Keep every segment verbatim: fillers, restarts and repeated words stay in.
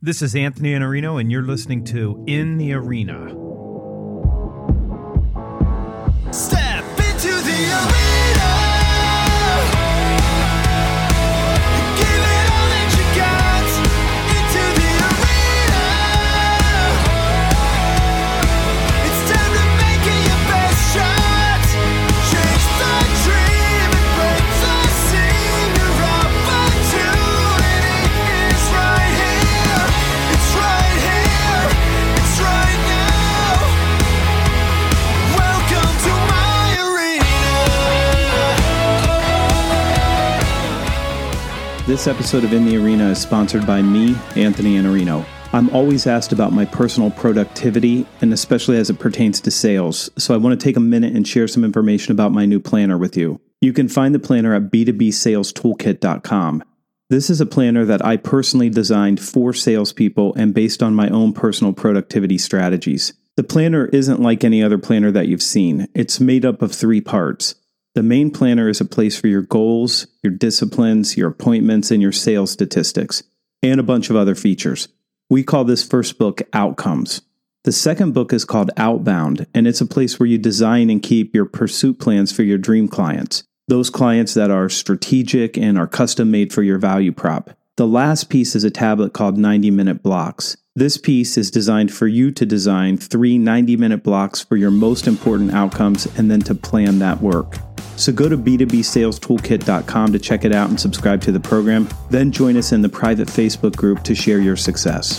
This is Anthony Iannarino, and you're listening to In The Arena. Step into the arena. Give it all that you got. Into the arena. It's time to make it your best shot. Chase the dream and break the scene. Your opportunity is right here. It's right here. It's right now. Welcome to my arena. This episode of In the Arena is sponsored by me, Anthony Iannarino. I'm always asked about my personal productivity, and especially as it pertains to sales, so I want to take a minute and share some information about my new planner with you. You can find the planner at b two b sales toolkit dot com. This is a planner that I personally designed for salespeople and based on my own personal productivity strategies. The planner isn't like any other planner that you've seen. It's made up of three parts. The main planner is a place for your goals, your disciplines, your appointments, and your sales statistics, and a bunch of other features. We call this first book Outcomes. The second book is called Outbound, and it's a place where you design and keep your pursuit plans for your dream clients, those clients that are strategic and are custom-made for your value prop. The last piece is a tablet called ninety-Minute Blocks. This piece is designed for you to design three ninety-minute blocks for your most important outcomes and then to plan that work. So go to b two b sales toolkit dot com to check it out and subscribe to the program. Then join us in the private Facebook group to share your success.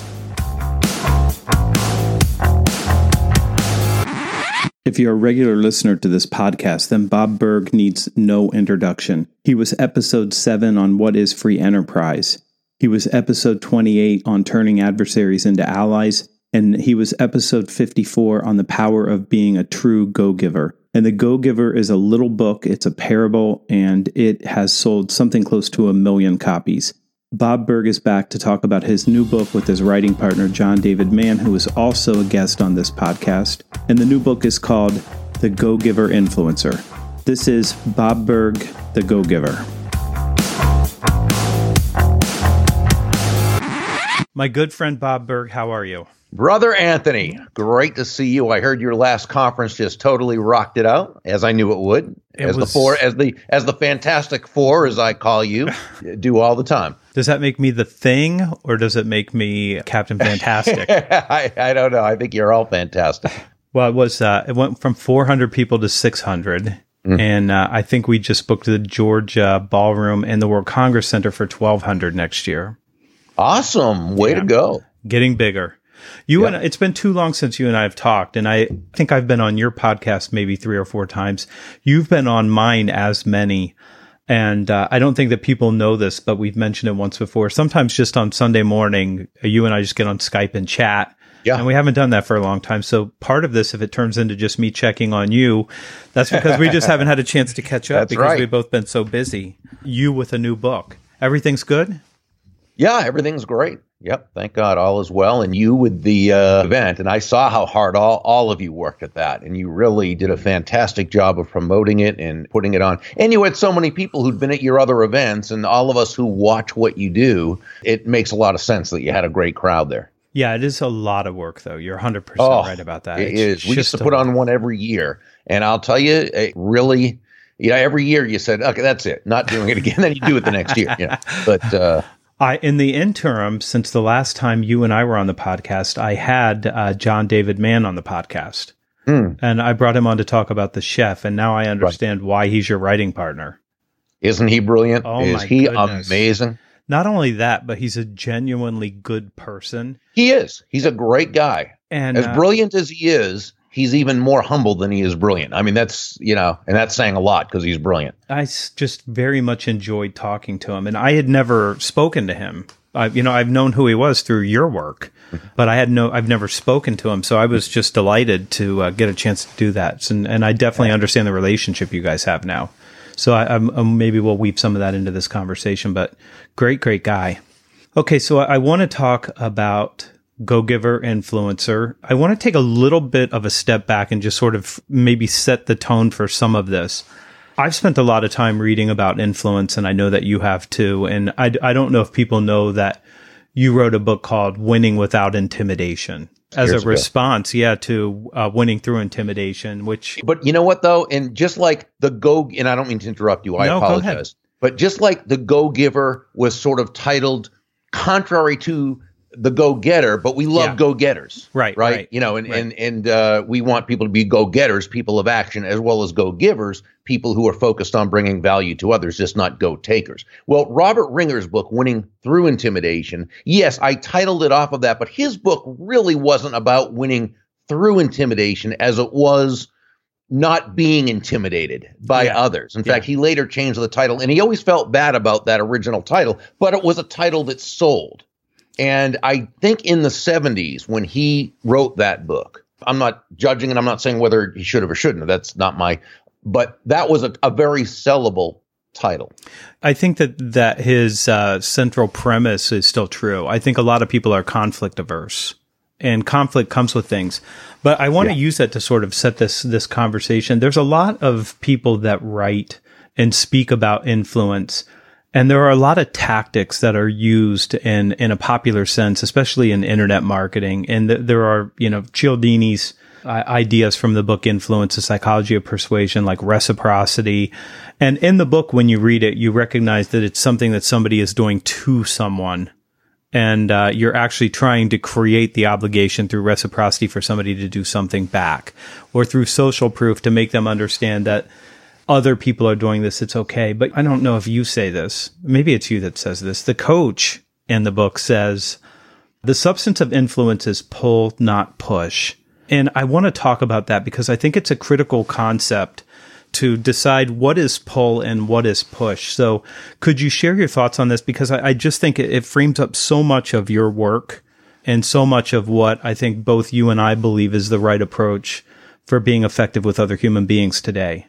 If you're a regular listener to this podcast, then Bob Burg needs no introduction. He was episode seven on What is Free Enterprise. He was episode twenty-eight on Turning Adversaries into Allies. And he was episode fifty-four on The Power of Being a True Go-Giver. And The Go-Giver is a little book, it's a parable, and it has sold something close to a million copies. Bob Burg is back to talk about his new book with his writing partner, John David Mann, who is also a guest on this podcast. And the new book is called The Go-Giver Influencer. This is Bob Burg, The Go-Giver. My good friend Bob Burg, how are you? Brother Anthony, great to see you. I heard your last conference just totally rocked it out, as I knew it would. It as was, the four, as the as the Fantastic Four, as I call you, do all the time. Does that make me the Thing, or does it make me Captain Fantastic? I, I don't know. I think you're all fantastic. Well, it was. Uh, it went from four hundred people to six hundred, mm-hmm. and uh, I think we just booked the Georgia Ballroom and the World Congress Center for twelve hundred next year. Awesome! Way yeah. to go. Getting bigger. You yeah. and it's been too long since you and I have talked, and I think I've been on your podcast maybe three or four times. You've been on mine as many, and uh, I don't think that people know this, but we've mentioned it once before. Sometimes just on Sunday morning, you and I just get on Skype and chat, yeah. and we haven't done that for a long time. So part of this, if it turns into just me checking on you, that's because we just haven't had a chance to catch up that's because right. we've both been so busy. You with a new book. Everything's good? Yeah, everything's great. Yep. Thank God all is well. And you with the uh, event. And I saw how hard all, all of you worked at that. And you really did a fantastic job of promoting it and putting it on. And you had so many people who'd been at your other events, and all of us who watch what you do. It makes a lot of sense that you had a great crowd there. Yeah, it is a lot of work, though. You're one hundred percent oh, right about that. It it's is. We used to put on one every year. And I'll tell you, it really, you know, every year you said, okay, that's it. Not doing it again. Then you do it the next year. Yeah. But, uh, I, in the interim, since the last time you and I were on the podcast, I had uh, John David Mann on the podcast, mm. and I brought him on to talk about The Chef, and now I understand right. why he's your writing partner. Isn't he brilliant? Oh, Is my he goodness. amazing? Not only that, but he's a genuinely good person. He is. He's a great guy. And as uh, brilliant as he is, he's even more humble than he is brilliant. I mean, that's, you know, and that's saying a lot because he's brilliant. I just very much enjoyed talking to him. And I had never spoken to him. I, you know, I've known who he was through your work, but I had no, I've never spoken to him. So I was just delighted to uh, get a chance to do that. And, and I definitely understand the relationship you guys have now. So I, I'm, I'm, maybe we'll weave some of that into this conversation, but great, great guy. Okay. So I, I want to talk about Go-Giver Influencer. I want to take a little bit of a step back and just sort of maybe set the tone for some of this. I've spent a lot of time reading about influence, and I know that you have too. And I, I don't know if people know that you wrote a book called Winning Without Intimidation as Years a response, ago. yeah, to uh, Winning Through Intimidation, which... But you know what, though? And just like the Go... And I don't mean to interrupt you. I no, apologize. But just like The Go-Giver was sort of titled contrary to The Go-Getter, but we love yeah. go-getters. Right, right, right. You know, and, right. and, and uh, we want people to be go-getters, people of action, as well as go-givers, people who are focused on bringing value to others, just not go-takers. Well, Robert Ringer's book, Winning Through Intimidation, yes, I titled it off of that, but his book really wasn't about winning through intimidation as it was not being intimidated by yeah. others. In yeah. fact, he later changed the title, and he always felt bad about that original title, but it was a title that sold. And I think in the seventies, when he wrote that book, I'm not judging and I'm not saying whether he should have or shouldn't have. That's not my, but that was a, a very sellable title. I think that, that his uh, central premise is still true. I think a lot of people are conflict averse and conflict comes with things. But I want to yeah. use that to sort of set this this conversation. There's a lot of people that write and speak about influence. And there are a lot of tactics that are used in, in a popular sense, especially in internet marketing. And th- there are, you know, Cialdini's uh, ideas from the book Influence, The Psychology of Persuasion, like reciprocity. And in the book, when you read it, you recognize that it's something that somebody is doing to someone. And uh, you're actually trying to create the obligation through reciprocity for somebody to do something back, or through social proof to make them understand that other people are doing this, it's okay. But I don't know if you say this. Maybe it's you that says this. The coach in the book says, the substance of influence is pull, not push. And I want to talk about that because I think it's a critical concept to decide what is pull and what is push. So could you share your thoughts on this? Because I, I just think it, it frames up so much of your work and so much of what I think both you and I believe is the right approach for being effective with other human beings today.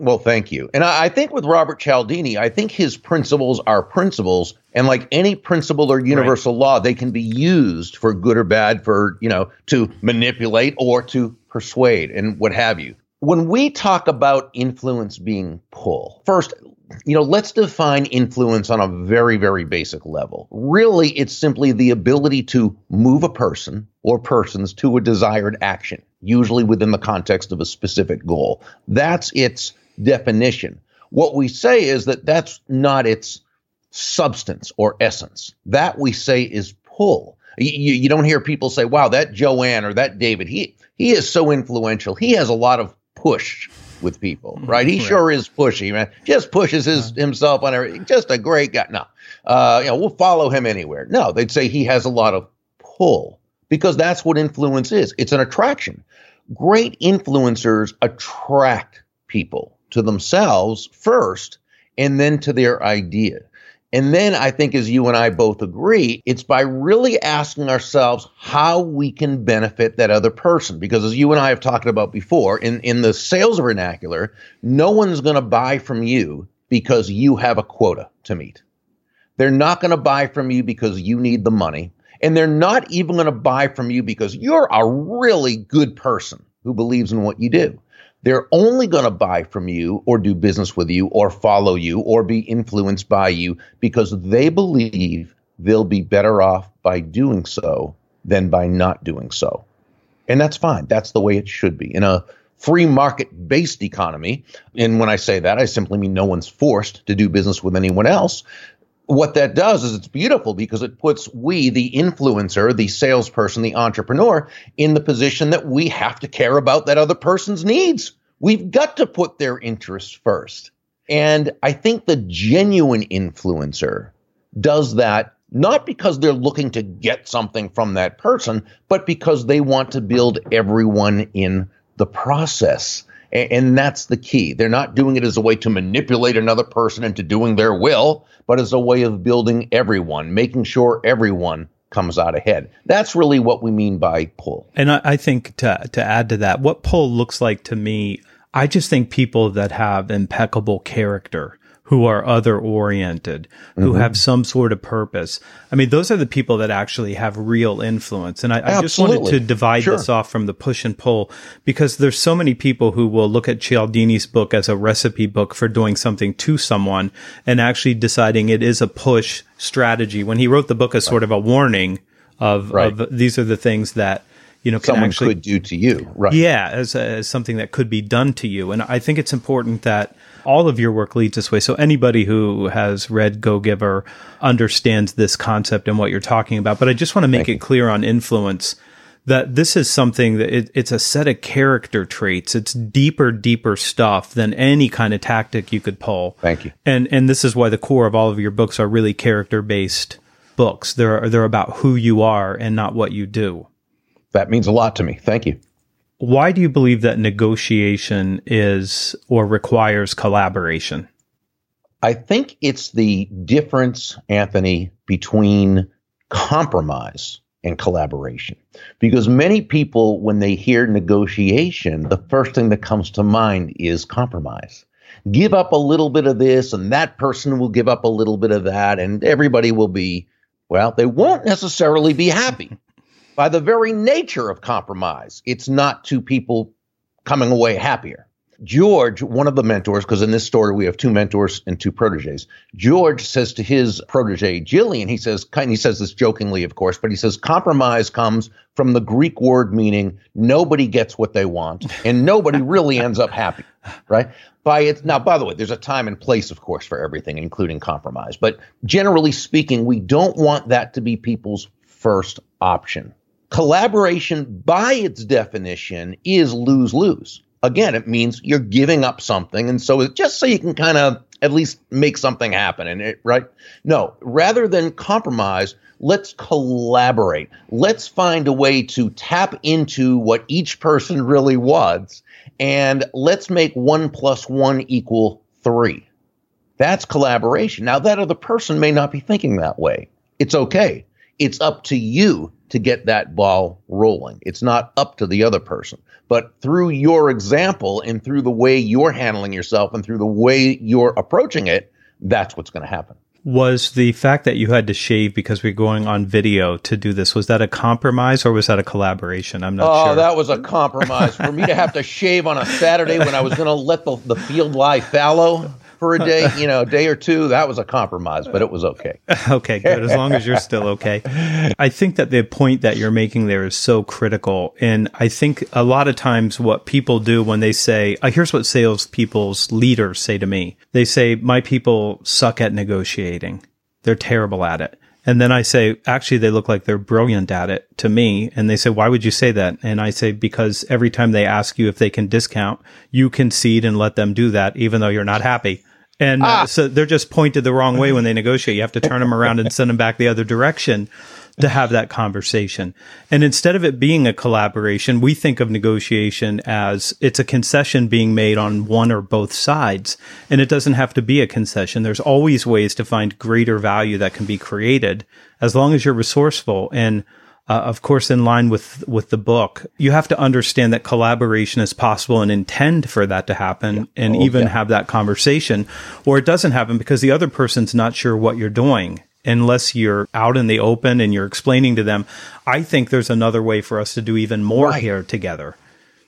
Well, thank you. And I, I think with Robert Cialdini, I think his principles are principles. And like any principle or universal right. law, they can be used for good or bad, for, you know, to manipulate or to persuade and what have you. When we talk about influence being pull, first, you know, let's define influence on a very, very basic level. Really, it's simply the ability to move a person or persons to a desired action, usually within the context of a specific goal. That's its definition. What we say is that that's not its substance or essence. That we say is pull. You, you don't hear people say, wow, that Joanne or that David, he he is so influential. He has a lot of push with people, right? He right. sure is pushy, man. Just pushes his himself on everything. Just a great guy. No, uh, you know, we'll follow him anywhere. No, they'd say he has a lot of pull because that's what influence is. It's an attraction. Great influencers attract people to themselves first and then to their idea. And then I think, as you and I both agree, it's by really asking ourselves how we can benefit that other person. Because as you and I have talked about before, in, in the sales vernacular, no one's going to buy from you because you have a quota to meet. They're not going to buy from you because you need the money. And they're not even going to buy from you because you're a really good person who believes in what you do. They're only going to buy from you or do business with you or follow you or be influenced by you because they believe they'll be better off by doing so than by not doing so. And that's fine. That's the way it should be. In a free market-based economy, and when I say that, I simply mean no one's forced to do business with anyone else. What that does is it's beautiful because it puts we, the influencer, the salesperson, the entrepreneur, in the position that we have to care about that other person's needs. We've got to put their interests first. And I think the genuine influencer does that not because they're looking to get something from that person, but because they want to build everyone in the process. And that's the key. They're not doing it as a way to manipulate another person into doing their will, but as a way of building everyone, making sure everyone comes out ahead. That's really what we mean by pull. And I, I think to to add to that, what pull looks like to me, I just think people that have impeccable character, who are other-oriented, mm-hmm. who have some sort of purpose. I mean, those are the people that actually have real influence. And I, I just wanted to divide sure. this off from the push and pull, because there's so many people who will look at Cialdini's book as a recipe book for doing something to someone and actually deciding it is a push strategy. When he wrote the book as right. sort of a warning of, right. of these are the things that you know, can someone actually, could do to you. Right. Yeah, as, a, as something that could be done to you. And I think it's important that all of your work leads this way. So anybody who has read Go-Giver understands this concept and what you're talking about. But I just want to make Thank it you. clear on influence that this is something that it, it's a set of character traits. It's deeper, deeper stuff than any kind of tactic you could pull. Thank you. And and this is why the core of all of your books are really character-based books. They're, they're about who you are and not what you do. That means a lot to me. Thank you. Why do you believe that negotiation is or requires collaboration? I think it's the difference, Anthony, between compromise and collaboration. Because many people, when they hear negotiation, the first thing that comes to mind is compromise. Give up a little bit of this, and that person will give up a little bit of that, and everybody will be, well, they won't necessarily be happy. By the very nature of compromise, it's not two people coming away happier. George, one of the mentors, because in this story we have two mentors and two proteges, George says to his protege, Jillian, he says, he says this jokingly, of course, but he says compromise comes from the Greek word meaning nobody gets what they want and nobody really ends up happy, right? By it, now, by the way, there's a time and place, of course, for everything, including compromise. But generally speaking, we don't want that to be people's first option. Collaboration, by its definition, is lose-lose. Again, it means you're giving up something, and so it, just so you can kind of at least make something happen, and it, right? No, rather than compromise, let's collaborate. Let's find a way to tap into what each person really wants, and let's make one plus one equal three. That's collaboration. Now, that other person may not be thinking that way. It's okay. It's up to you to get that ball rolling. It's not up to the other person. But through your example and through the way you're handling yourself and through the way you're approaching it, that's what's going to happen. Was the fact that you had to shave because we're going on video to do this, was that a compromise or was that a collaboration? I'm not oh, sure. Oh, that was a compromise. For me to have to shave on a Saturday when I was going to let the, the field lie fallow for a day, you know, a day or two, that was a compromise, but it was okay. Okay, good. As long as you're still okay. I think that the point that you're making there is so critical. And I think a lot of times what people do when they say, oh, here's what salespeople's leaders say to me. They say, my people suck at negotiating. They're terrible at it. And then I say, actually, they look like they're brilliant at it to me. And they say, why would you say that? And I say, because every time they ask you if they can discount, you concede and let them do that, even though you're not happy. And ah. uh, so they're just pointed the wrong way when they negotiate. You have to turn them around and send them back the other direction to have that conversation. And instead of it being a collaboration, we think of negotiation as it's a concession being made on one or both sides. And it doesn't have to be a concession. There's always ways to find greater value that can be created as long as you're resourceful. And Uh, of course, in line with, with the book, you have to understand that collaboration is possible and intend for that to happen yeah. and oh, even yeah. have that conversation, or it doesn't happen because the other person's not sure what you're doing unless you're out in the open and you're explaining to them, I think there's another way for us to do even more right. here together.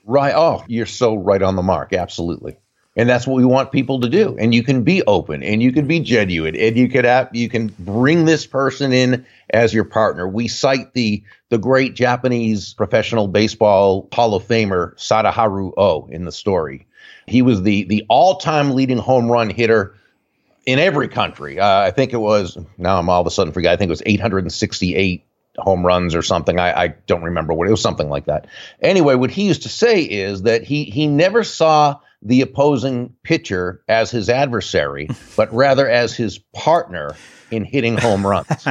Right. Oh, you're so right on the mark. Absolutely. And that's what we want people to do. And you can be open and you can be genuine and you could have, you can bring this person in as your partner. We cite the the great Japanese professional baseball Hall of Famer Sadaharu Oh in the story. He was the the all-time leading home run hitter in every country. Uh, I think it was, now I'm all of a sudden forget, I think it was eight hundred sixty-eight home runs or something. I, I don't remember what it was, something like that. Anyway, what he used to say is that he he never saw the opposing pitcher as his adversary, but rather as his partner in hitting home runs.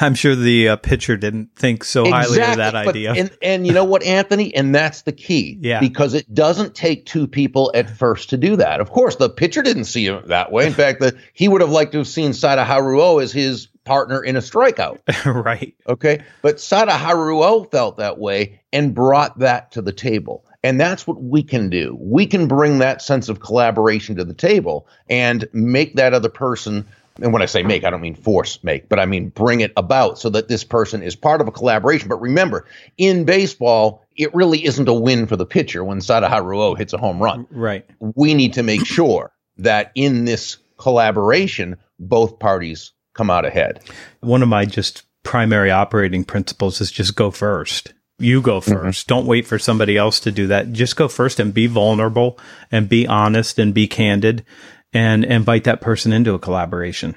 I'm sure the uh, pitcher didn't think so exactly, highly of that but, idea. And, and you know what, Anthony? And that's the key. Yeah. Because it doesn't take two people at first to do that. Of course, the pitcher didn't see him that way. In fact, the, he would have liked to have seen Sadaharu Oh as his partner in a strikeout. Right. Okay. But Sadaharu Oh felt that way and brought that to the table. And that's what we can do. We can bring that sense of collaboration to the table and make that other person, and when I say make, I don't mean force make, but I mean bring it about so that this person is part of a collaboration. But remember, in baseball, it really isn't a win for the pitcher when Sadaharu Oh hits a home run. Right. We need to make sure that in this collaboration, both parties come out ahead. One of my just primary operating principles is just go first. You go first. Mm-hmm. Don't wait for somebody else to do that. Just go first and be vulnerable and be honest and be candid and invite that person into a collaboration.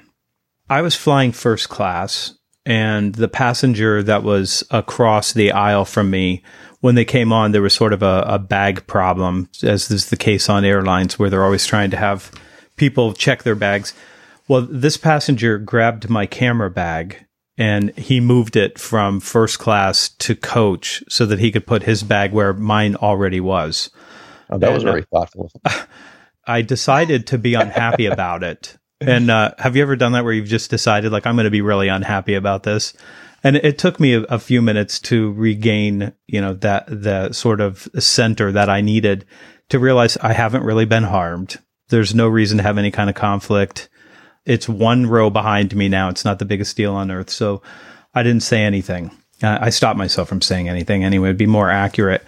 I was flying first class, and the passenger that was across the aisle from me, when they came on, there was sort of a, a bag problem, as is the case on airlines where they're always trying to have people check their bags. Well, this passenger grabbed my camera bag, and he moved it from first class to coach so that he could put his bag where mine already was. Oh, that and, was very thoughtful. Uh, I decided to be unhappy about it. And uh, have you ever done that where you've just decided, like, I'm going to be really unhappy about this? And it, it took me a, a few minutes to regain, you know, that the sort of center that I needed to realize I haven't really been harmed. There's no reason to have any kind of conflict. It's one row behind me now. It's not the biggest deal on earth. So I didn't say anything. Uh, I stopped myself from saying anything anyway. It'd be more accurate.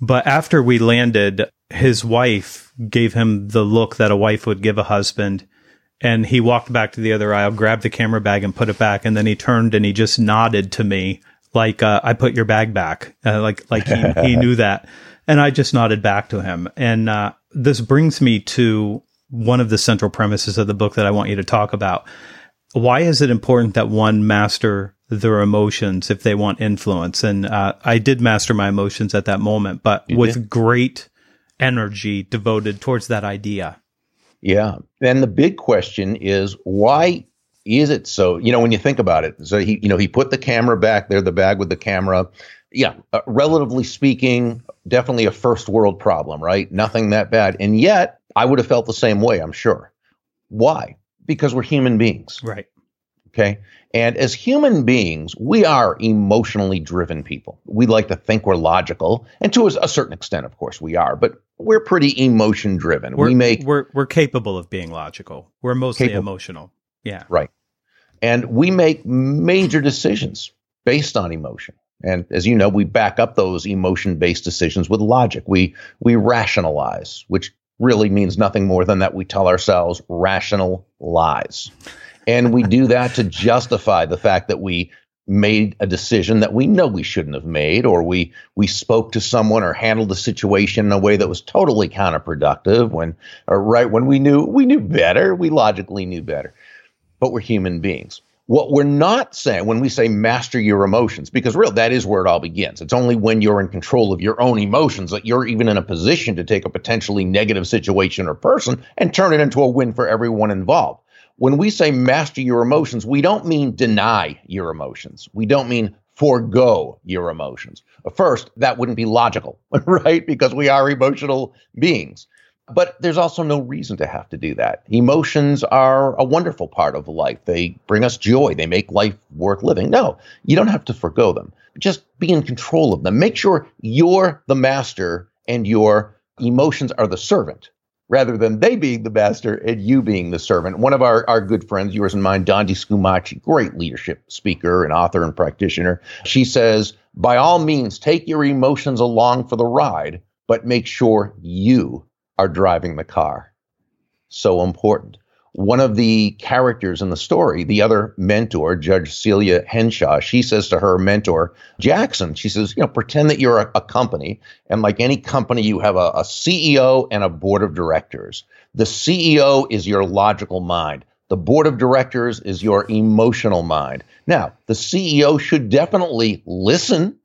But after we landed, his wife gave him the look that a wife would give a husband. And he walked back to the other aisle, grabbed the camera bag and put it back. And then he turned and he just nodded to me like, uh, I put your bag back. Uh, like like he, he knew that. And I just nodded back to him. And uh, this brings me to one of the central premises of the book that I want you to talk about. Why is it important that one master their emotions if they want influence? And uh, I did master my emotions at that moment, but you with did. Great energy devoted towards that idea. Yeah. And the big question is, why is it so? You know, when you think about it, so he, you know, he put the camera back there, the bag with the camera. Yeah. Uh, relatively speaking, definitely a first world problem, right? Nothing that bad. And yet, I would have felt the same way, I'm sure. Why? Because we're human beings. Right. Okay. And as human beings, we are emotionally driven people. We like to think we're logical. And to a certain extent, of course, we are. But we're pretty emotion driven. We make we're we're capable of being logical. We're mostly capable. Emotional. Yeah. Right. And we make major decisions based on emotion. And as you know, we back up those emotion-based decisions with logic. We we rationalize, which really means nothing more than that we tell ourselves rational lies. And we do that to justify the fact that we made a decision that we know we shouldn't have made, or we we spoke to someone or handled the situation in a way that was totally counterproductive when or right when we knew we knew better, we logically knew better. But we're human beings. What we're not saying when we say master your emotions, because real that is where it all begins. It's only when you're in control of your own emotions that you're even in a position to take a potentially negative situation or person and turn it into a win for everyone involved. When we say master your emotions, we don't mean deny your emotions. We don't mean forego your emotions. First, that wouldn't be logical, right? Because we are emotional beings. But there's also no reason to have to do that. Emotions are a wonderful part of life. They bring us joy. They make life worth living. No, you don't have to forgo them. Just be in control of them. Make sure you're the master and your emotions are the servant, rather than they being the master and you being the servant. One of our, our good friends, yours and mine, Dondi Scumacci, great leadership speaker and author and practitioner, she says, by all means, take your emotions along for the ride, but make sure you are driving the car. So important. One of the characters in the story, the other mentor, Judge Celia Henshaw, she says to her mentor, Jackson, she says, you know, pretend that you're a, a company. And like any company, you have a, a C E O and a board of directors. The C E O is your logical mind. The board of directors is your emotional mind. Now, the C E O should definitely listen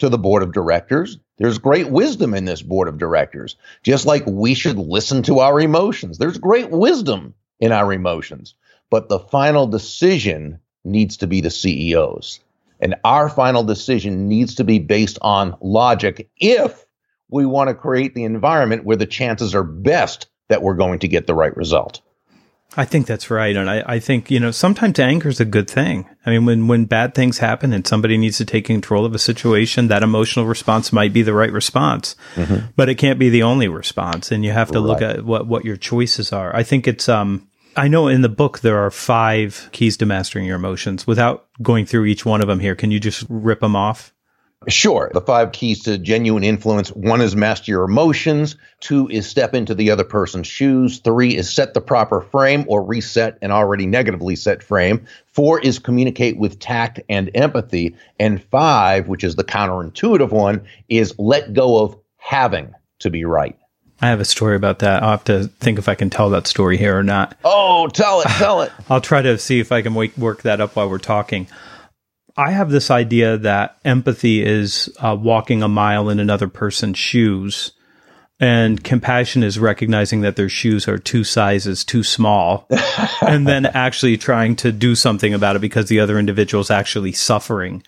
to the board of directors. There's great wisdom in this board of directors, just like we should listen to our emotions. There's great wisdom in our emotions, but the final decision needs to be the C E O's. And our final decision needs to be based on logic if we want to create the environment where the chances are best that we're going to get the right result. I think that's right. And I, I think, you know, sometimes anger is a good thing. I mean, when, when bad things happen and somebody needs to take control of a situation, that emotional response might be the right response, mm-hmm. but it can't be the only response. And you have to right. look at what, what your choices are. I think it's, um, I know in the book, there are five keys to mastering your emotions. Without going through each one of them here, can you just rip them off? Sure. The five keys to genuine influence. One is master your emotions. Two is step into the other person's shoes. Three is set the proper frame or reset an already negatively set frame. Four is communicate with tact and empathy. And five, which is the counterintuitive one, is let go of having to be right. I have a story about that. I'll have to think if I can tell that story here or not. Oh, tell it, tell it. I'll try to see if I can wake, work that up while we're talking. I have this idea that empathy is uh, walking a mile in another person's shoes, and compassion is recognizing that their shoes are two sizes too small, and then actually trying to do something about it because the other individual is actually suffering.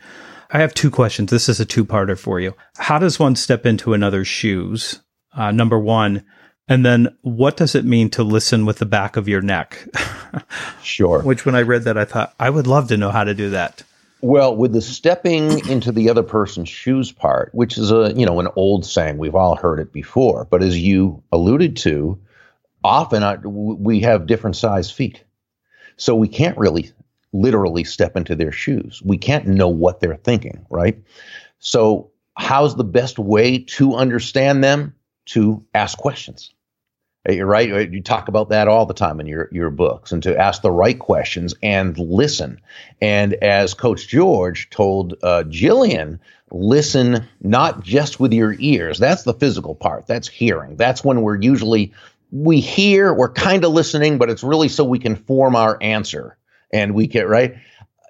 I have two questions. This is a two-parter for you. How does one step into another's shoes, uh, number one? And then what does it mean to listen with the back of your neck? Sure. Which when I read that, I thought, I would love to know how to do that. Well, with the stepping into the other person's shoes part, which is a, you know, an old saying, we've all heard it before, but as you alluded to, often I, we have different size feet. So we can't really literally step into their shoes. We can't know what they're thinking, right? So how's the best way to understand them? To ask questions. You're right. You talk about that all the time in your, your books, and to ask the right questions and listen. And as Coach George told uh, Jillian, listen not just with your ears. That's the physical part. That's hearing. That's when we're usually, we hear, we're kind of listening, but it's really so we can form our answer. And we get, right?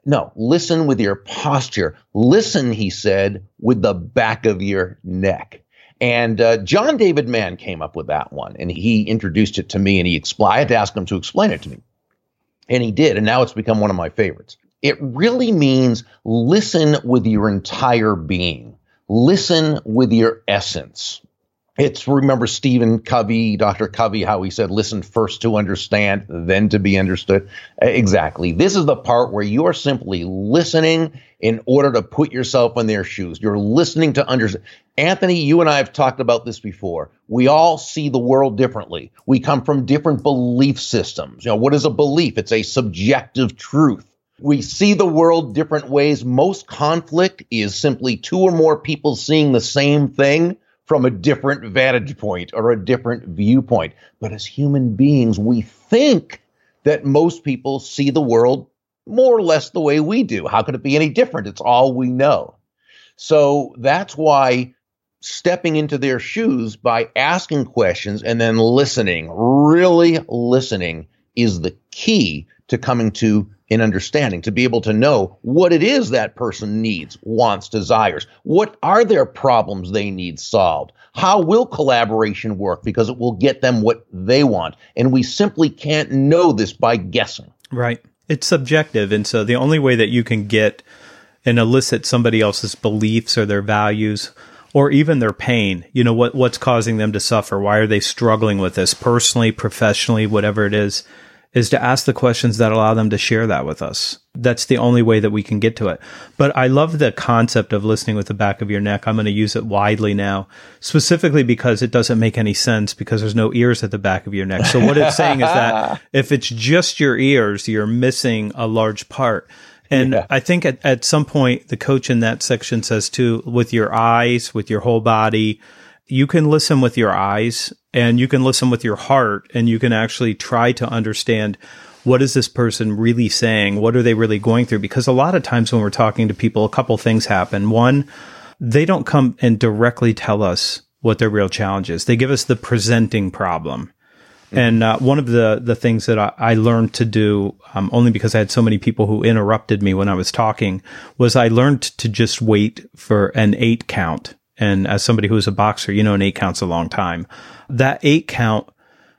No, listen with your posture. Listen, he said, with the back of your neck. And uh, John David Mann came up with that one, and he introduced it to me, and he expl- I had to ask him to explain it to me, and he did, and now it's become one of my favorites. It really means listen with your entire being. Listen with your essence. It's, remember Stephen Covey, Doctor Covey, how he said, listen first to understand, then to be understood. Exactly. This is the part where you are simply listening in order to put yourself in their shoes. You're listening to understand. Anthony, you and I have talked about this before. We all see the world differently. We come from different belief systems. You know, what is a belief? It's a subjective truth. We see the world different ways. Most conflict is simply two or more people seeing the same thing from a different vantage point or a different viewpoint. But as human beings, we think that most people see the world more or less the way we do. How could it be any different? It's all we know. So that's why stepping into their shoes by asking questions and then listening, really listening, is the key to coming to in understanding, to be able to know what it is that person needs, wants, desires. What are their problems they need solved? How will collaboration work? Because it will get them what they want. And we simply can't know this by guessing. Right. It's subjective. And so the only way that you can get and elicit somebody else's beliefs or their values or even their pain, you know, what what's causing them to suffer? Why are they struggling with this personally, professionally, whatever it is? Is to ask the questions that allow them to share that with us. That's the only way that we can get to it. But I love the concept of listening with the back of your neck. I'm going to use it widely now, specifically because it doesn't make any sense because there's no ears at the back of your neck. So what it's saying is that if it's just your ears, you're missing a large part. And yeah. I think at, at some point, the coach in that section says too, with your eyes, with your whole body, you can listen with your eyes and you can listen with your heart and you can actually try to understand what is this person really saying? What are they really going through? Because a lot of times when we're talking to people, a couple things happen. One, they don't come and directly tell us what their real challenge is. They give us the presenting problem. Mm-hmm. And uh, one of the, the things that I, I learned to do, um, only because I had so many people who interrupted me when I was talking, was I learned to just wait for an eight count. And as somebody who is a boxer, you know, an eight count's a long time. That eight count,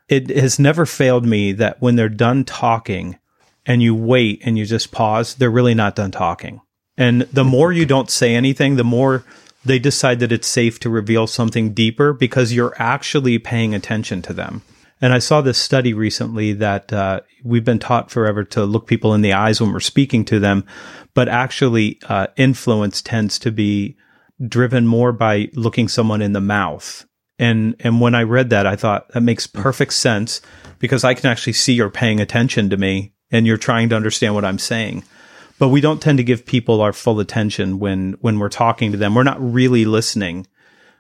it has never failed me that when they're done talking and you wait and you just pause, they're really not done talking. And the more you don't say anything, the more they decide that it's safe to reveal something deeper because you're actually paying attention to them. And I saw this study recently that uh, we've been taught forever to look people in the eyes when we're speaking to them, but actually uh, influence tends to be driven more by looking someone in the mouth. And and when I read that, I thought that makes perfect sense, because I can actually see you're paying attention to me and you're trying to understand what I'm saying. But we don't tend to give people our full attention when when we're talking to them. We're not really listening.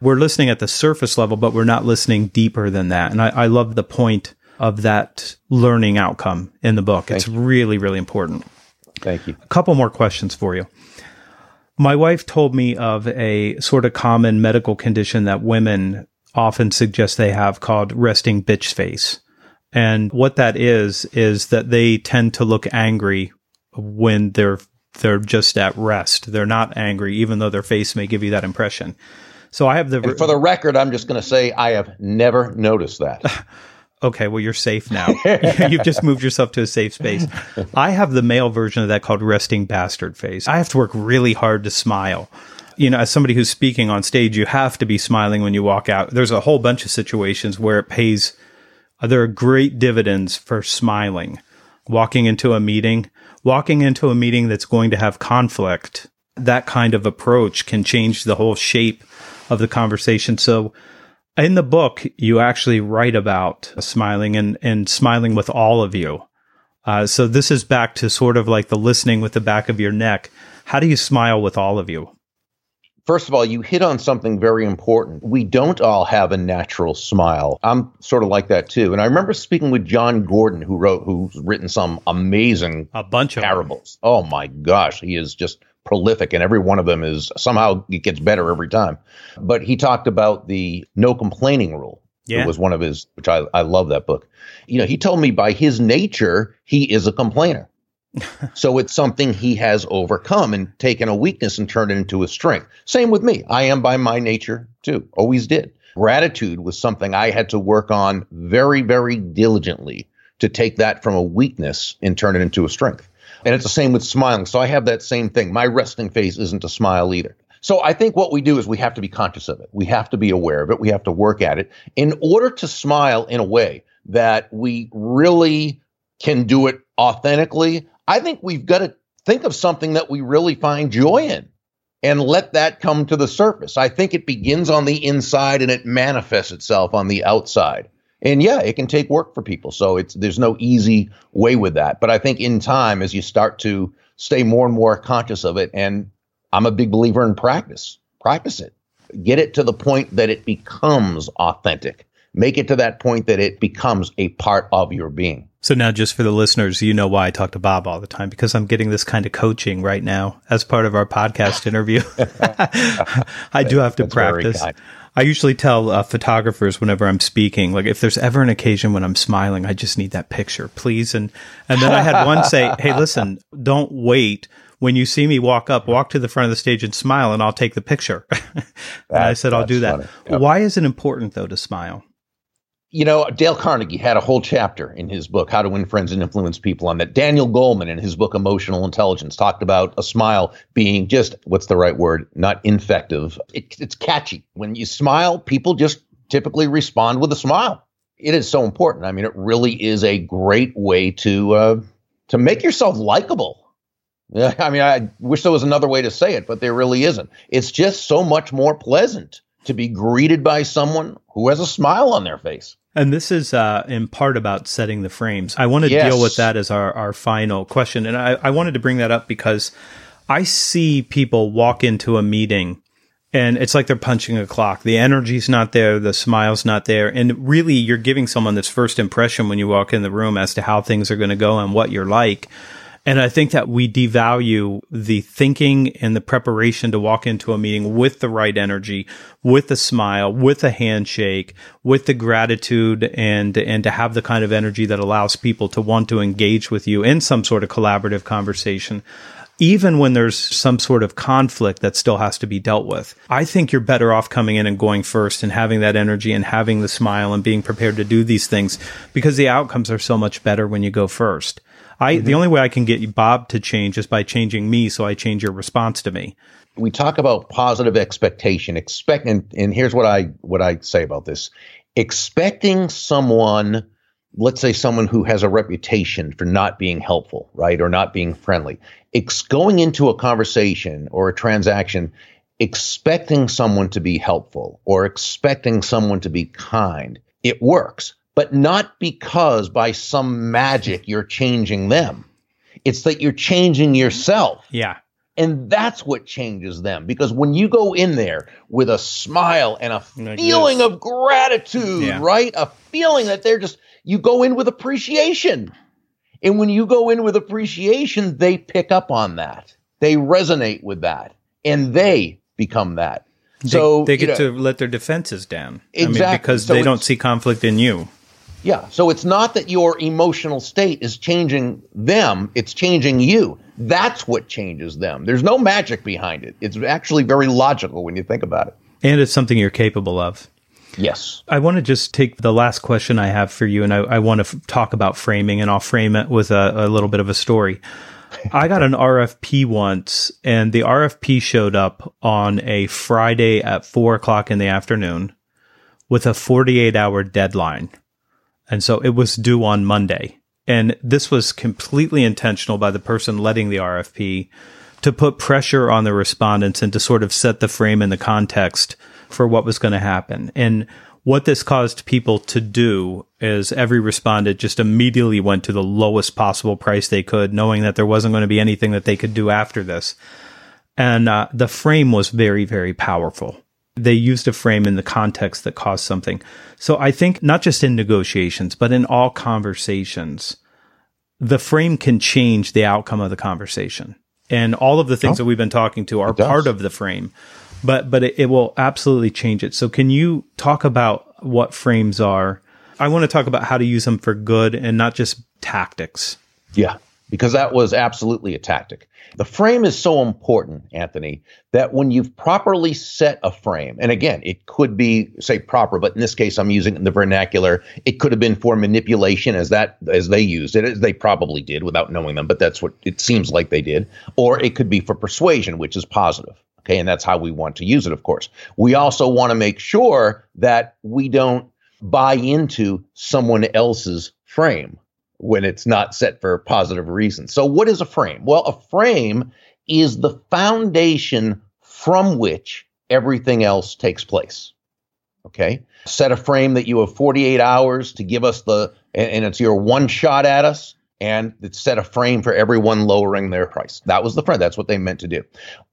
We're listening at the surface level, but we're not listening deeper than that. And I, I love the point of that learning outcome in the book. Thank it's you. really, really important. Thank you. A couple more questions for you. My wife told me of a sort of common medical condition that women often suggest they have called resting bitch face. And what that is, is that they tend to look angry when they're they're just at rest. They're not angry, even though their face may give you that impression. So I have the... And for the record, I'm just going to say I have never noticed that. Okay, well, you're safe now. You've just moved yourself to a safe space. I have the male version of that called resting bastard face. I have to work really hard to smile. You know, as somebody who's speaking on stage, you have to be smiling when you walk out. There's a whole bunch of situations where it pays... There are great dividends for smiling. Walking into a meeting, walking into a meeting that's going to have conflict, that kind of approach can change the whole shape of the conversation. So in the book, you actually write about smiling and, and smiling with all of you. Uh, so this is back to sort of like the listening with the back of your neck. How do you smile with all of you? First of all, you hit on something very important. We don't all have a natural smile. I'm sort of like that too. And I remember speaking with John Gordon, who wrote, who's written some amazing a bunch of parables. Them. Oh my gosh, he is just prolific, and every one of them is somehow it gets better every time. But he talked about the no complaining rule. Yeah. It was one of his, which I, I love that book. You know, he told me by his nature, he is a complainer. So it's something he has overcome and taken a weakness and turned it into a strength. Same with me. I am by my nature too. Always did. Gratitude was something I had to work on very, very diligently to take that from a weakness and turn it into a strength. And it's the same with smiling. So I have that same thing. My resting face isn't a smile either. So I think what we do is we have to be conscious of it. We have to be aware of it. We have to work at it in order to smile in a way that we really can do it authentically. I think we've got to think of something that we really find joy in and let that come to the surface. I think it begins on the inside and it manifests itself on the outside. And yeah, it can take work for people. So it's there's no easy way with that. But I think in time, as you start to stay more and more conscious of it, and I'm a big believer in practice, practice it, get it to the point that it becomes authentic. Make it to that point that it becomes a part of your being. So now just for the listeners, you know why I talk to Bob all the time, because I'm getting this kind of coaching right now as part of our podcast interview. I do have to That's practice. I usually tell uh, photographers whenever I'm speaking, like if there's ever an occasion when I'm smiling, I just need that picture, please. And and then I had one say, hey, listen, don't wait. When you see me walk up, walk to the front of the stage and smile and I'll take the picture. And I said, I'll do that. Yep. Why is it important though to smile? You know, Dale Carnegie had a whole chapter in his book, How to Win Friends and Influence People, on that. Daniel Goleman, in his book, Emotional Intelligence, talked about a smile being just, what's the right word, not infective. It, it's catchy. When you smile, people just typically respond with a smile. It is so important. I mean, it really is a great way to uh, to make yourself likable. Yeah, I mean, I wish there was another way to say it, but there really isn't. It's just so much more pleasant to be greeted by someone who has a smile on their face. And this is uh, in part about setting the frames. I want to yes. deal with that as our, our final question. And I, I wanted to bring that up because I see people walk into a meeting and it's like they're punching a clock. The energy's not there. The smile's not there. And really, you're giving someone this first impression when you walk in the room as to how things are going to go and what you're like. And I think that we devalue the thinking and the preparation to walk into a meeting with the right energy, with a smile, with a handshake, with the gratitude, and and to have the kind of energy that allows people to want to engage with you in some sort of collaborative conversation, even when there's some sort of conflict that still has to be dealt with. I think you're better off coming in and going first and having that energy and having the smile and being prepared to do these things, because the outcomes are so much better when you go first. I, mm-hmm. The only way I can get Bob to change is by changing me, so I change your response to me. We talk about positive expectation. Expect, and, and here's what I what I say about this. expecting someone, let's say someone who has a reputation for not being helpful, right, or not being friendly, it's going into a conversation or a transaction expecting someone to be helpful or expecting someone to be kind, it works. But not because by some magic you're changing them. It's that you're changing yourself. Yeah. And that's what changes them. Because when you go in there with a smile and a feeling of gratitude, yeah. right? A feeling that they're just, you go in with appreciation. And when you go in with appreciation, they pick up on that. They resonate with that. And they become that. They, so they get you know, to let their defenses down. Exactly. I mean, because so they don't see conflict in you. Yeah. So it's not that your emotional state is changing them. It's changing you. That's what changes them. There's no magic behind it. It's actually very logical when you think about it. And it's something you're capable of. Yes. I want to just take the last question I have for you, and I, I want to f- talk about framing, and I'll frame it with a, a little bit of a story. I got an R F P once, and the R F P showed up on a Friday at four o'clock in the afternoon with a forty-eight hour deadline. And so it was due on Monday. And this was completely intentional by the person letting the R F P to put pressure on the respondents and to sort of set the frame and the context for what was going to happen. And what this caused people to do is every respondent just immediately went to the lowest possible price they could, knowing that there wasn't going to be anything that they could do after this. And uh, the frame was very, very powerful. They used a frame in the context that caused something. So I think not just in negotiations, but in all conversations, the frame can change the outcome of the conversation. And all of the things oh, that we've been talking to are part of the frame. But but it, it will absolutely change it. So can you talk about what frames are? I want to talk about how to use them for good and not just tactics. Yeah, because that was absolutely a tactic. The frame is so important, Anthony, that when you've properly set a frame, and again, it could be, say, proper, but in this case, I'm using it in the vernacular. It could have been for manipulation as that as they used it, as they probably did without knowing them, but that's what it seems like they did. Or it could be for persuasion, which is positive. Okay, and that's how we want to use it, of course. We also want to make sure that we don't buy into someone else's frame when it's not set for positive reasons. So what is a frame? Well, a frame is the foundation from which everything else takes place. Okay? Set a frame that you have forty-eight hours to give us the, and it's your one shot at us. And it set a frame for everyone lowering their price. That was the frame. That's what they meant to do.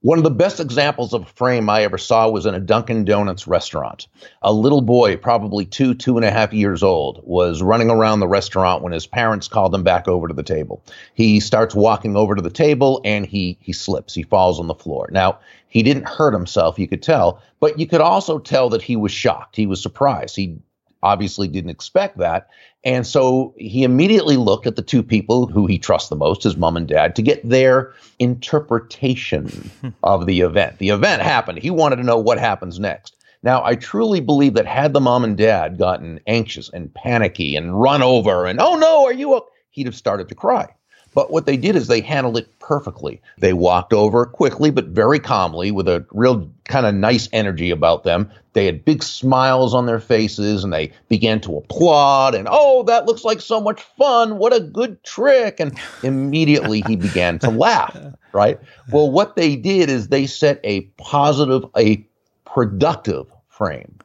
One of the best examples of a frame I ever saw was in a Dunkin' Donuts restaurant. A little boy, probably two, two and a half years old, was running around the restaurant when his parents called him back over to the table. He starts walking over to the table and he he slips. He falls on the floor. Now, he didn't hurt himself, you could tell, but you could also tell that he was shocked. He was surprised. He obviously didn't expect that. And so he immediately looked at the two people who he trusts the most, his mom and dad, to get their interpretation of the event. The event happened. He wanted to know what happens next. Now, I truly believe that had the mom and dad gotten anxious and panicky and run over and, oh, no, are you up? He'd have started to cry. But what they did is they handled it perfectly. They walked over quickly, but very calmly, with a real kind of nice energy about them. They had big smiles on their faces, and they began to applaud, and, oh, that looks like so much fun. What a good trick. And immediately he began to laugh, right? Well, what they did is they set a positive, a productive frame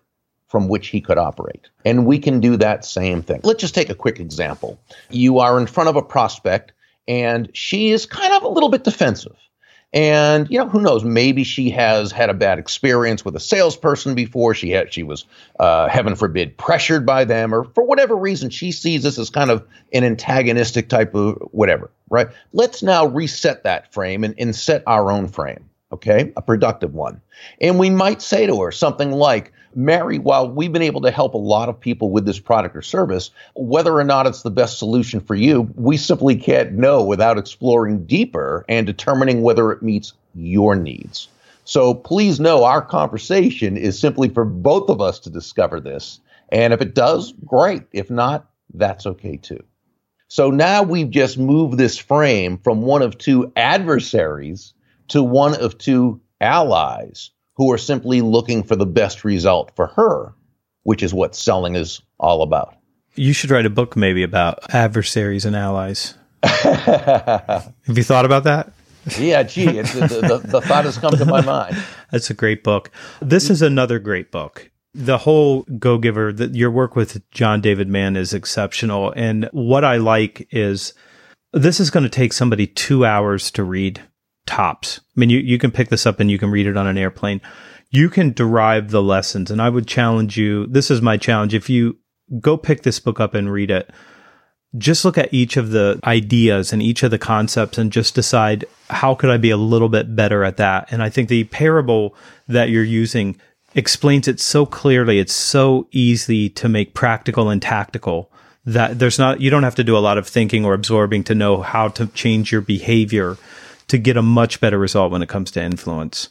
from which he could operate. And we can do that same thing. Let's just take a quick example. You are in front of a prospect, and she is kind of a little bit defensive. And, you know, who knows, maybe she has had a bad experience with a salesperson before. She had, she was, uh, heaven forbid, pressured by them, or for whatever reason, she sees this as kind of an antagonistic type of whatever, right? Let's now reset that frame and, and set our own frame, okay, a productive one. And we might say to her something like, Mary, while we've been able to help a lot of people with this product or service, whether or not it's the best solution for you, we simply can't know without exploring deeper and determining whether it meets your needs. So please know our conversation is simply for both of us to discover this. And if it does, great. If not, that's okay too. So now we've just moved this frame from one of two adversaries to one of two allies who are simply looking for the best result for her which is what selling is all about. You should write a book maybe about adversaries and allies. Have you thought about that? Yeah, gee, it's, the, the, the thought has come to my mind. That's a great book. This is another great book. The whole Go-Giver, the, your work with John David Mann is exceptional. And what I like is this is going to take somebody two hours to read, tops. I mean, you, you can pick this up and you can read it on an airplane. You can derive the lessons. And I would challenge you, this is my challenge, if you go pick this book up and read it, just look at each of the ideas and each of the concepts and just decide, how could I be a little bit better at that? And I think the parable that you're using explains it so clearly. It's so easy to make practical and tactical that there's not, you don't have to do a lot of thinking or absorbing to know how to change your behavior to get a much better result when it comes to influence.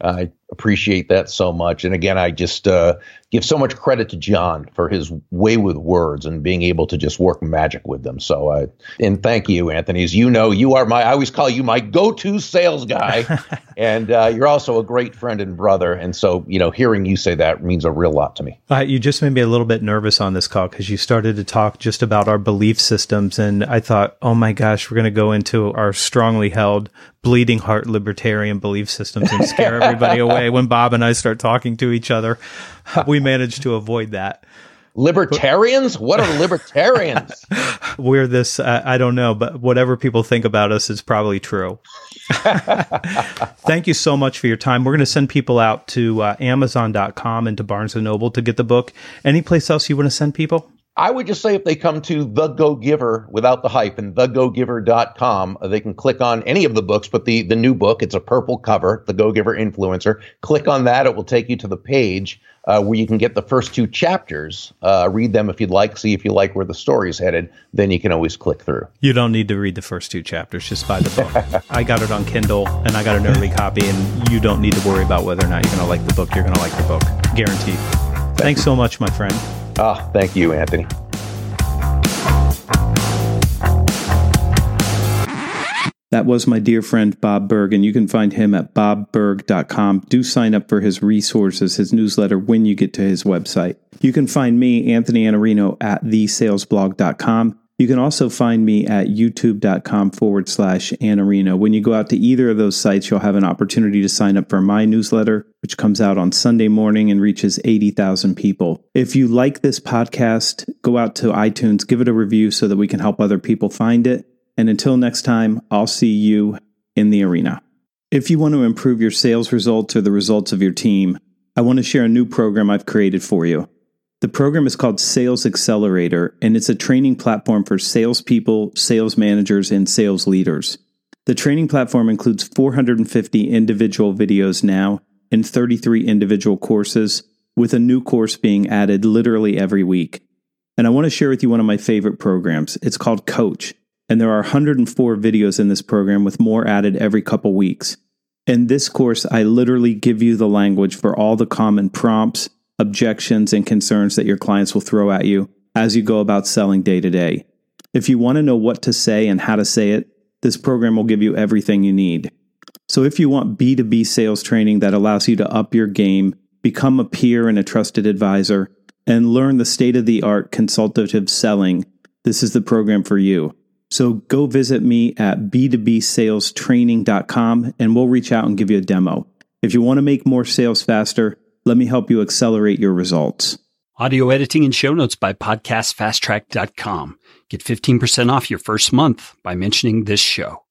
I appreciate that so much. And again, I just uh, give so much credit to John for his way with words and being able to just work magic with them. So, uh, and thank you, Anthony. As you know, you are my, I always call you my go-to sales guy. And uh, you're also a great friend and brother. And so, you know, hearing you say that means a real lot to me. Uh, you just made me a little bit nervous on this call because you started to talk just about our belief systems. And I thought, oh my gosh, we're going to go into our strongly held bleeding heart libertarian belief systems and scare everybody away when Bob and I start talking to each other. We managed to avoid that. Libertarians? What are libertarians? We're this, uh, I don't know, but whatever people think about us is probably true. Thank you so much for your time. We're going to send people out to uh, amazon dot com and to Barnes and Noble to get the book. Any place else you want to send people? I would just say if they come to The Go-Giver without the hype and the go giver dot com, they can click on any of the books, but the, the new book, it's a purple cover, The Go-Giver Influencer. Click on that. It will take you to the page uh, where you can get the first two chapters. Uh, read them if you'd like. See if you like where the story's headed. Then you can always click through. You don't need to read the first two chapters. Just buy the book. I got it on Kindle and I got an early copy, and you don't need to worry about whether or not you're going to like the book. You're going to like the book. Guaranteed. Thank Thanks you. so much, my friend. Ah, oh, thank you, Anthony. That was my dear friend, Bob Burg, and you can find him at bob burg dot com. Do sign up for his resources, his newsletter, when you get to his website. You can find me, Anthony Iannarino, at the sales blog dot com. You can also find me at youtube.com forward slash Iannarino. When you go out to either of those sites, you'll have an opportunity to sign up for my newsletter, which comes out on Sunday morning and reaches eighty thousand people. If you like this podcast, go out to iTunes, give it a review so that we can help other people find it. And until next time, I'll see you in the arena. If you want to improve your sales results or the results of your team, I want to share a new program I've created for you. The program is called Sales Accelerator, and it's a training platform for salespeople, sales managers, and sales leaders. The training platform includes four hundred fifty individual videos now and thirty-three individual courses, with a new course being added literally every week. And I want to share with you one of my favorite programs. It's called Coach, and there are one hundred four videos in this program with more added every couple weeks. In this course, I literally give you the language for all the common prompts, objections, and concerns that your clients will throw at you as you go about selling day to day. If you want to know what to say and how to say it, this program will give you everything you need. So if you want B two B sales training that allows you to up your game, become a peer and a trusted advisor, and learn the state-of-the-art consultative selling, this is the program for you. So go visit me at b two b sales training dot com and we'll reach out and give you a demo. If you want to make more sales faster, let me help you accelerate your results. Audio editing and show notes by podcast fast track dot com. Get fifteen percent off your first month by mentioning this show.